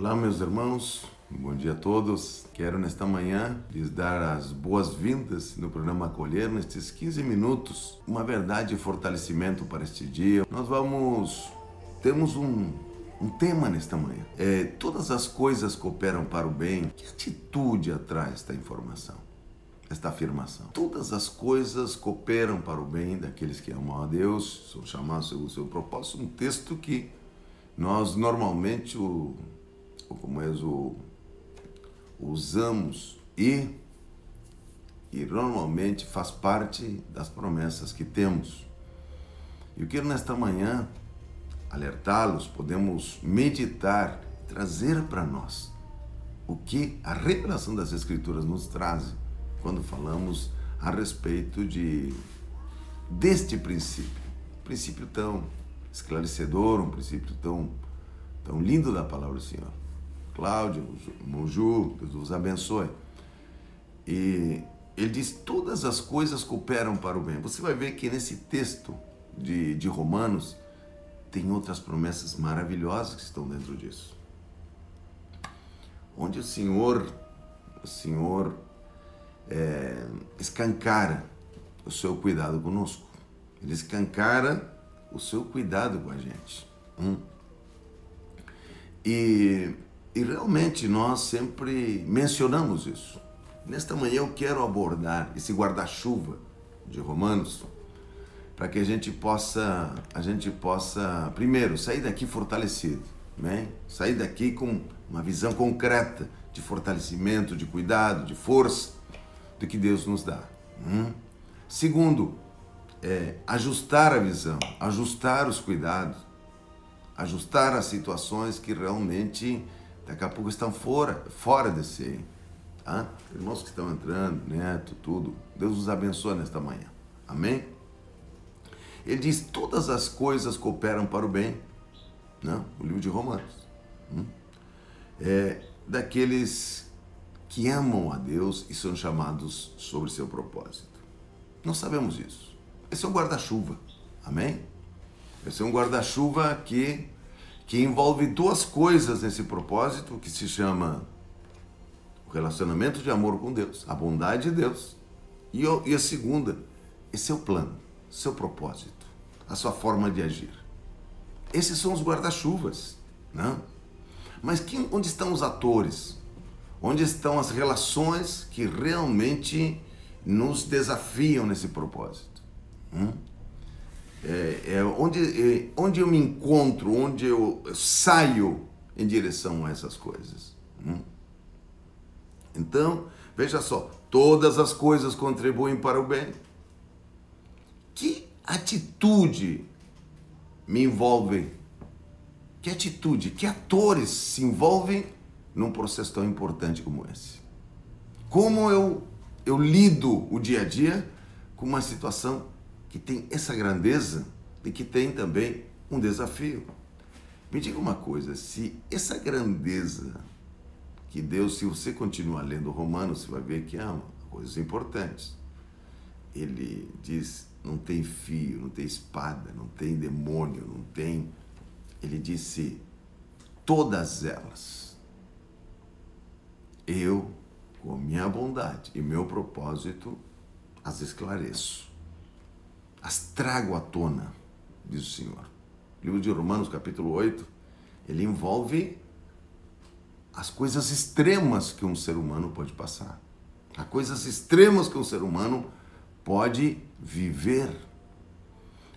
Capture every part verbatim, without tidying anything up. Olá meus irmãos, bom dia a todos. Quero nesta manhã lhes dar as boas-vindas no programa Acolher, nestes quinze minutos, uma verdade e fortalecimento para este dia. Nós vamos, temos um, um tema nesta manhã. É, todas as coisas cooperam para o bem. Que atitude atrai esta informação, esta afirmação? Todas as coisas cooperam para o bem daqueles que amam a Deus, são chamados segundo o seu propósito. Um texto que nós normalmente o... ou como é o usamos e, e normalmente faz parte das promessas que temos. Eu quero nesta manhã alertá-los, podemos meditar, trazer para nós o que a revelação das Escrituras nos traz quando falamos a respeito de, deste princípio, um princípio tão esclarecedor, um princípio tão, tão lindo da Palavra do Senhor. Cláudio, Moju, Deus os abençoe. E ele diz, todas as coisas cooperam para o bem. Você vai ver que nesse texto de, de Romanos tem outras promessas maravilhosas que estão dentro disso. Onde o Senhor, o Senhor é, escancara o seu cuidado conosco. Ele escancara o seu cuidado com a gente. Hum. E... E realmente nós sempre mencionamos isso. Nesta manhã eu quero abordar esse guarda-chuva de Romanos para que a gente possa, a gente possa primeiro sair daqui fortalecido, né? Sair daqui com uma visão concreta de fortalecimento, de cuidado, de força do que Deus nos dá. Hum? Segundo, é, ajustar a visão, ajustar os cuidados, ajustar as situações que realmente daqui a pouco estão fora, fora desse, tá? Irmãos que estão entrando, neto, tudo. Deus os abençoe nesta manhã. Amém? Ele diz, todas as coisas cooperam para o bem. Não, o livro de Romanos. Hum? É, daqueles que amam a Deus e são chamados sobre seu propósito. Nós sabemos isso. Esse é um guarda-chuva. Amém? Esse é um guarda-chuva que... que envolve duas coisas nesse propósito, que se chama o relacionamento de amor com Deus, a bondade de Deus. E, e a segunda, é seu plano, seu propósito, a sua forma de agir. Esses são os guarda-chuvas, né? Mas quem, onde estão os atores? Onde estão as relações que realmente nos desafiam nesse propósito? Hum? É, é onde, é onde eu me encontro, onde eu saio em direção a essas coisas. Hum? Então, veja só, todas as coisas contribuem para o bem. Que atitude me envolve? Que atitude, que atores se envolvem num processo tão importante como esse? Como eu, eu lido o dia a dia com uma situação que tem essa grandeza e que tem também um desafio. Me diga uma coisa, se essa grandeza que Deus, se você continuar lendo Romanos, você vai ver que há coisas importantes. Ele diz, não tem fio, não tem espada, não tem demônio, não tem... Ele disse, todas elas, eu, com minha bondade e meu propósito, as esclareço. As trago à tona, diz o Senhor. O livro de Romanos, capítulo oito, ele envolve as coisas extremas que um ser humano pode passar. As coisas extremas que um ser humano pode viver.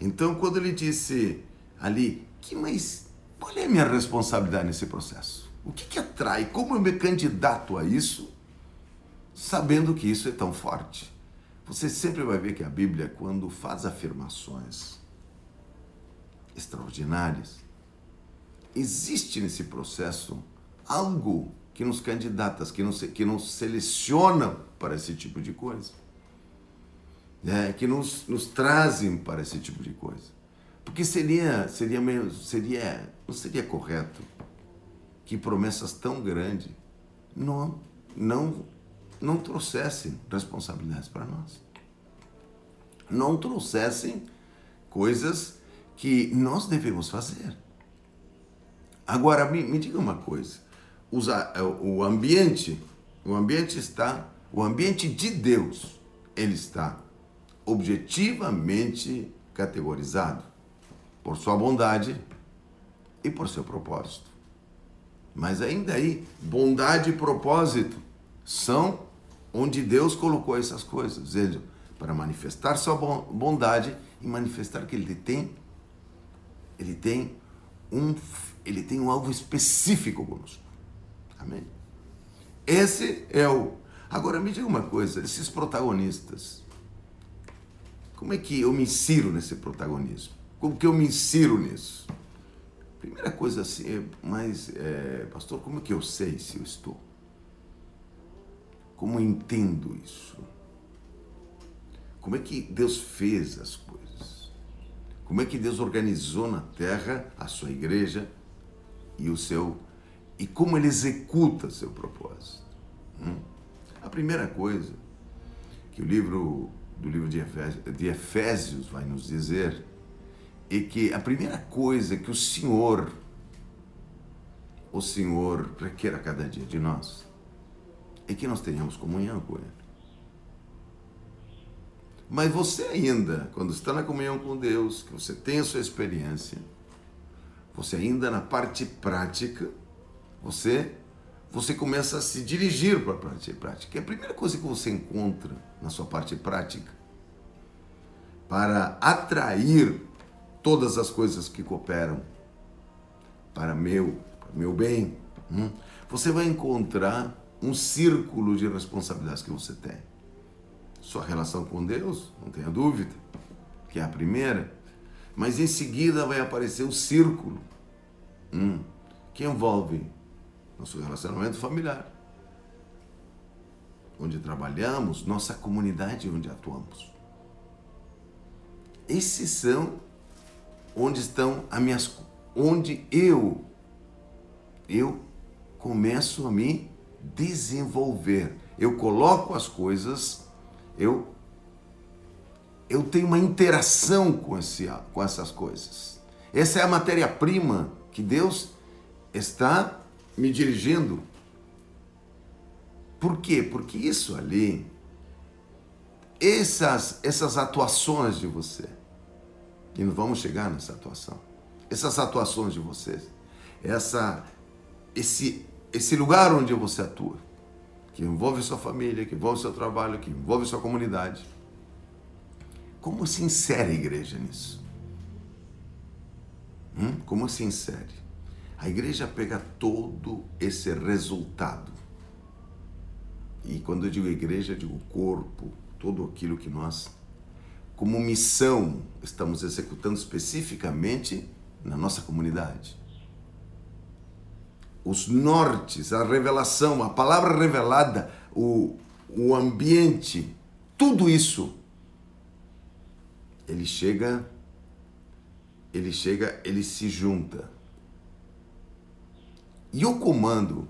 Então, quando ele disse ali, que mas qual é a minha responsabilidade nesse processo? O que que atrai? Como eu me candidato a isso, sabendo que isso é tão forte? Você sempre vai ver que a Bíblia, quando faz afirmações extraordinárias, existe nesse processo algo que nos candidata, que nos, que nos seleciona para esse tipo de coisa, né? Que nos, nos trazem para esse tipo de coisa. Porque seria, seria, meio, seria, não seria correto que promessas tão grandes não... não não trouxessem responsabilidades para nós, não trouxessem coisas que nós devemos fazer. Agora, me, me diga uma coisa, os, o ambiente, o ambiente está, o ambiente de Deus, ele está objetivamente categorizado por sua bondade e por seu propósito. Mas ainda aí, bondade e propósito são onde Deus colocou essas coisas, ele, para manifestar sua bondade e manifestar que ele tem, ele tem um, ele tem um alvo específico conosco. Amém? Esse é o... Agora, me diga uma coisa, esses protagonistas, como é que eu me insiro nesse protagonismo? Como que eu me insiro nisso? Primeira coisa assim, mas, é, pastor, como é que eu sei se eu estou? Como eu entendo isso? Como é que Deus fez as coisas? Como é que Deus organizou na terra a sua igreja e o seu... E como ele executa seu propósito? Hum? A primeira coisa que o livro do livro de Efésios, de Efésios vai nos dizer é que a primeira coisa que o Senhor, o Senhor requer a cada dia de nós é que nós tenhamos comunhão com Ele. Mas você ainda, quando está na comunhão com Deus, que você tem a sua experiência, você ainda na parte prática, você, você começa a se dirigir para a parte prática. É a primeira coisa que você encontra na sua parte prática para atrair todas as coisas que cooperam para meu, para meu bem. Hum? Você vai encontrar um círculo de responsabilidades que você tem. Sua relação com Deus, não tenha dúvida, que é a primeira. Mas em seguida vai aparecer o círculo hum, que envolve nosso relacionamento familiar, onde trabalhamos, nossa comunidade onde atuamos. Esses são onde estão as minhas... Onde eu, eu começo a me desenvolver. Eu coloco as coisas, eu, eu tenho uma interação com, esse, com essas coisas. Essa é a matéria-prima que Deus está me dirigindo. Por quê? Porque isso ali, essas, essas atuações de você, e nós vamos chegar nessa atuação, essas atuações de vocês, essa, esse, esse lugar onde você atua, que envolve sua família, que envolve seu trabalho, que envolve sua comunidade. Como se insere a igreja nisso? Hum? Como se insere? A igreja pega todo esse resultado. E quando eu digo igreja, eu digo corpo, todo aquilo que nós... como missão, estamos executando especificamente na nossa comunidade. Os nortes, a revelação, a palavra revelada, o, o ambiente, tudo isso, ele chega, ele chega, ele se junta. E o comando,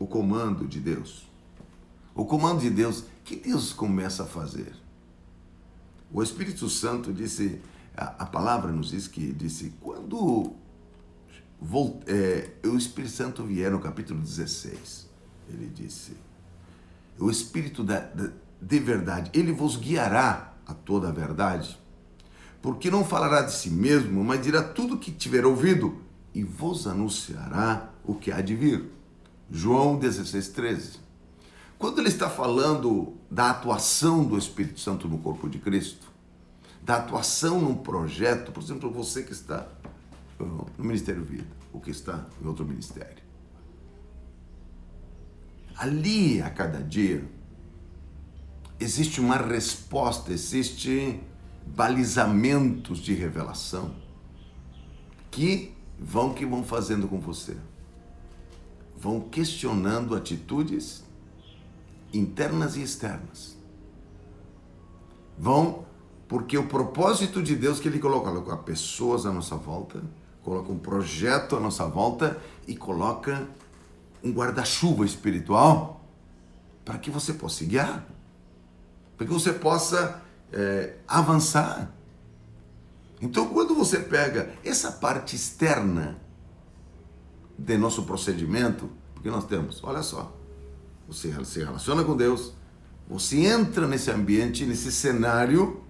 o comando de Deus, o comando de Deus, que Deus começa a fazer? O Espírito Santo disse, a, a palavra nos diz que disse, quando volt, é, o Espírito Santo vier no capítulo dezesseis, ele disse, o Espírito da, da, de verdade, ele vos guiará a toda a verdade, porque não falará de si mesmo, mas dirá tudo o que tiver ouvido e vos anunciará o que há de vir. João dezesseis, treze. Quando ele está falando da atuação do Espírito Santo no corpo de Cristo, da atuação num projeto, por exemplo, você que está no Ministério Vida, ou que está em outro ministério, ali a cada dia existe uma resposta, existe balizamentos de revelação que vão que vão fazendo com você, vão questionando atitudes internas e externas. Vão, porque o propósito de Deus que ele coloca, coloca pessoas à nossa volta, coloca um projeto à nossa volta e coloca um guarda-chuva espiritual para que você possa guiar, para que você possa é, avançar. Então, quando você pega essa parte externa de nosso procedimento, que nós temos? Olha só, você se relaciona com Deus, você entra nesse ambiente, nesse cenário,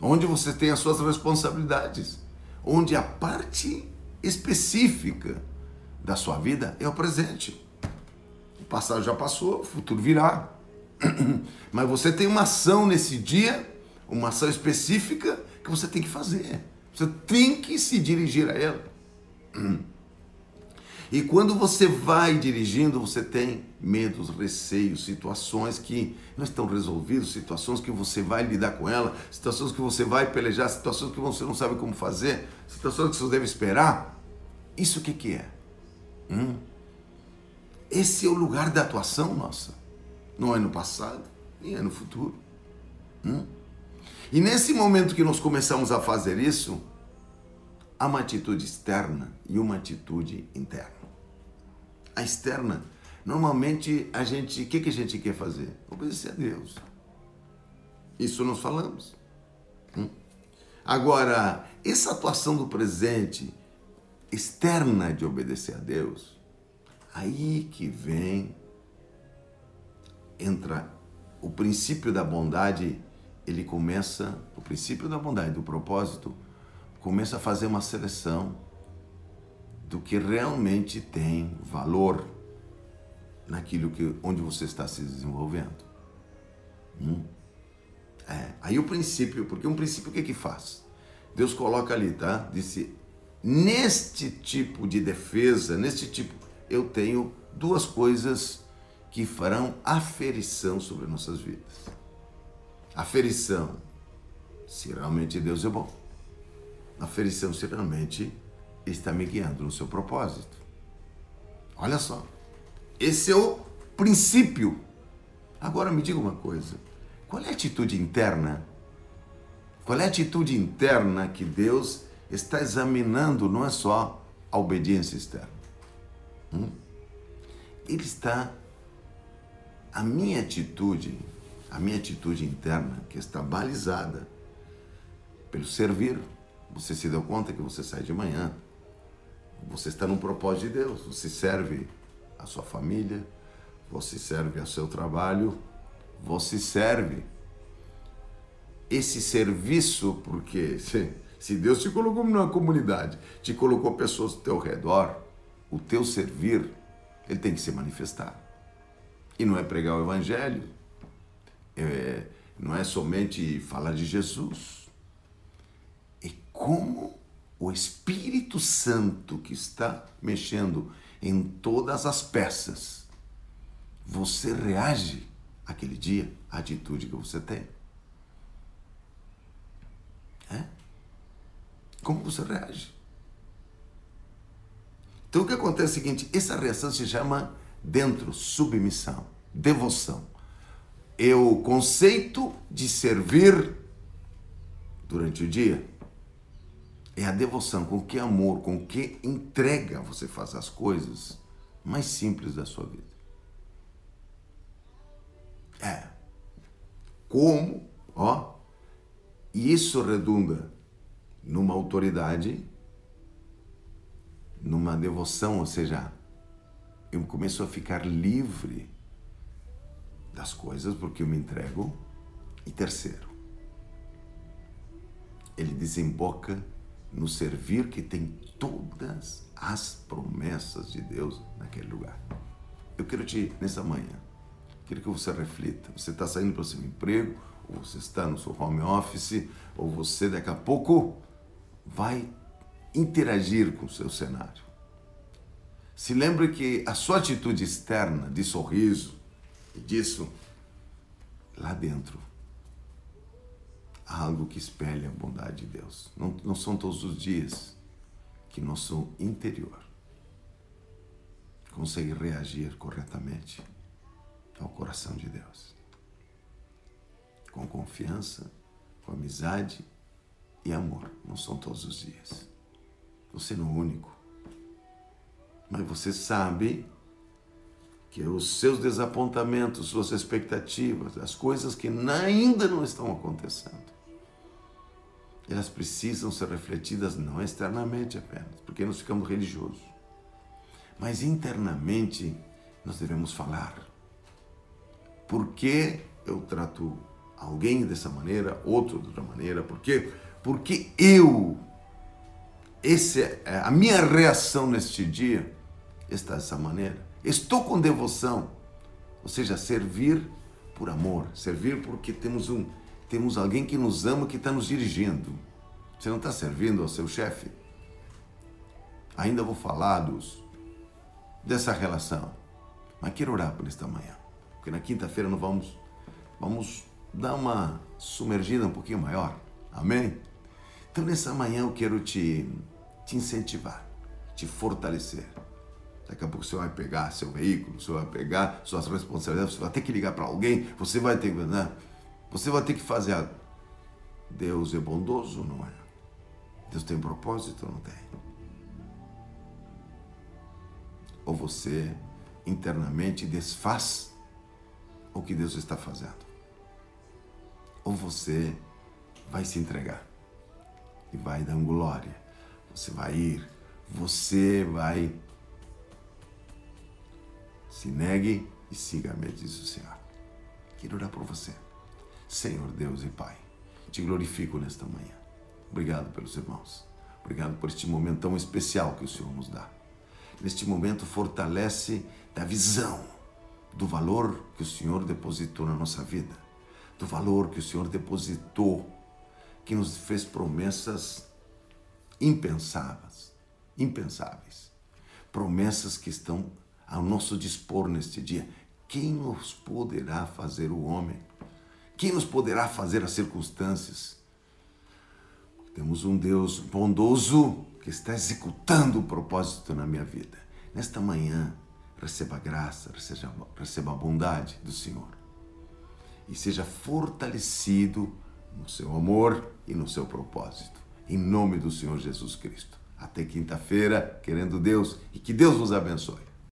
onde você tem as suas responsabilidades, onde a parte específica da sua vida é o presente. O passado já passou, o futuro virá. Mas você tem uma ação nesse dia, uma ação específica que você tem que fazer. Você tem que se dirigir a ela. E quando você vai dirigindo, você tem medos, receios, situações que não estão resolvidas, situações que você vai lidar com ela, situações que você vai pelejar, situações que você não sabe como fazer, situações que você deve esperar. Isso o que que é? Hum? Esse é o lugar da atuação nossa. Não é no passado, nem é no futuro. Hum? E nesse momento que nós começamos a fazer isso, há uma atitude externa e uma atitude interna. A externa, normalmente, a gente, o que, que a gente quer fazer? Obedecer a Deus. Isso nós falamos. Hum? Agora, essa atuação do presente, externa de obedecer a Deus, aí que vem, entra o princípio da bondade, ele começa, o princípio da bondade, do propósito, começa a fazer uma seleção do que realmente tem valor naquilo que, onde você está se desenvolvendo. Hum? É, aí o princípio, porque um princípio o que que faz? Deus coloca ali, tá? Disse, neste tipo de defesa, neste tipo, eu tenho duas coisas que farão aferição sobre nossas vidas. Aferição, se realmente Deus é bom. Aferição, se realmente está me guiando no seu propósito. Olha só, esse é o princípio. Agora me diga uma coisa, qual é a atitude interna? Qual é a atitude interna que Deus está examinando? Não é só a obediência externa. Hum? Ele está... A minha atitude, a minha atitude interna, que está balizada pelo servir. Você se deu conta que você sai de manhã, você está num propósito de Deus, você serve a sua família, você serve ao seu trabalho, você serve. Esse serviço, porque se Deus te colocou numa comunidade, te colocou pessoas ao teu redor, o teu servir, ele tem que se manifestar. E não é pregar o evangelho, é, não é somente falar de Jesus. É como o Espírito Santo que está mexendo em todas as peças, você reage aquele dia à atitude que você tem. É? Como você reage? Então o que acontece é o seguinte, essa reação se chama... Dentro, submissão, devoção. É o conceito de servir durante o dia. É a devoção, com que amor, com que entrega você faz as coisas mais simples da sua vida. É. Como, ó, e isso redunda numa autoridade, numa devoção, ou seja... Eu começo a ficar livre das coisas porque eu me entrego. E terceiro, ele desemboca no servir que tem todas as promessas de Deus naquele lugar. Eu quero te, nessa manhã, quero que você reflita. Você está saindo para o seu emprego, ou você está no seu home office, ou você daqui a pouco vai interagir com o seu cenário. Se lembre que a sua atitude externa de sorriso e disso, lá dentro, há algo que espelha a bondade de Deus. Não, não são todos os dias que nosso interior consegue reagir corretamente ao coração de Deus. Com confiança, com amizade e amor. Não são todos os dias. Você não é o único. Mas você sabe que os seus desapontamentos, suas expectativas, as coisas que ainda não estão acontecendo, elas precisam ser refletidas não externamente apenas, porque nós ficamos religiosos, mas internamente nós devemos falar. Por que eu trato alguém dessa maneira, outro de outra maneira? Por quê? Porque eu, esse, a minha reação neste dia está dessa maneira. Estou com devoção, ou seja, servir por amor, servir porque temos, um, temos alguém que nos ama, que está nos dirigindo. Você não está servindo ao seu chefe? Ainda vou falar dos, dessa relação, mas quero orar por esta manhã, porque na quinta-feira nós vamos, vamos dar uma submergida um pouquinho maior, amém? Então nessa manhã eu quero te, te incentivar, te fortalecer. Daqui a pouco você vai pegar seu veículo, você vai pegar suas responsabilidades, você vai ter que ligar para alguém, você vai ter que, né? Você vai ter que fazer algo. Deus é bondoso, não é? Deus tem propósito, não tem? Ou você internamente desfaz o que Deus está fazendo, ou você vai se entregar e vai dar glória, você vai ir, você vai se negue e siga-me, diz o Senhor. Quero orar por você. Senhor Deus e Pai, te glorifico nesta manhã. Obrigado pelos irmãos. Obrigado por este momento tão especial que o Senhor nos dá. Neste momento, fortalece da visão do valor que o Senhor depositou na nossa vida, do valor que o Senhor depositou, que nos fez promessas impensáveis, impensáveis, promessas que estão ao nosso dispor neste dia. Quem nos poderá fazer o homem? Quem nos poderá fazer as circunstâncias? Temos um Deus bondoso que está executando o propósito na minha vida. Nesta manhã, receba a graça, receba, receba a bondade do Senhor e seja fortalecido no seu amor e no seu propósito. Em nome do Senhor Jesus Cristo. Até quinta-feira, querendo Deus, e que Deus nos abençoe.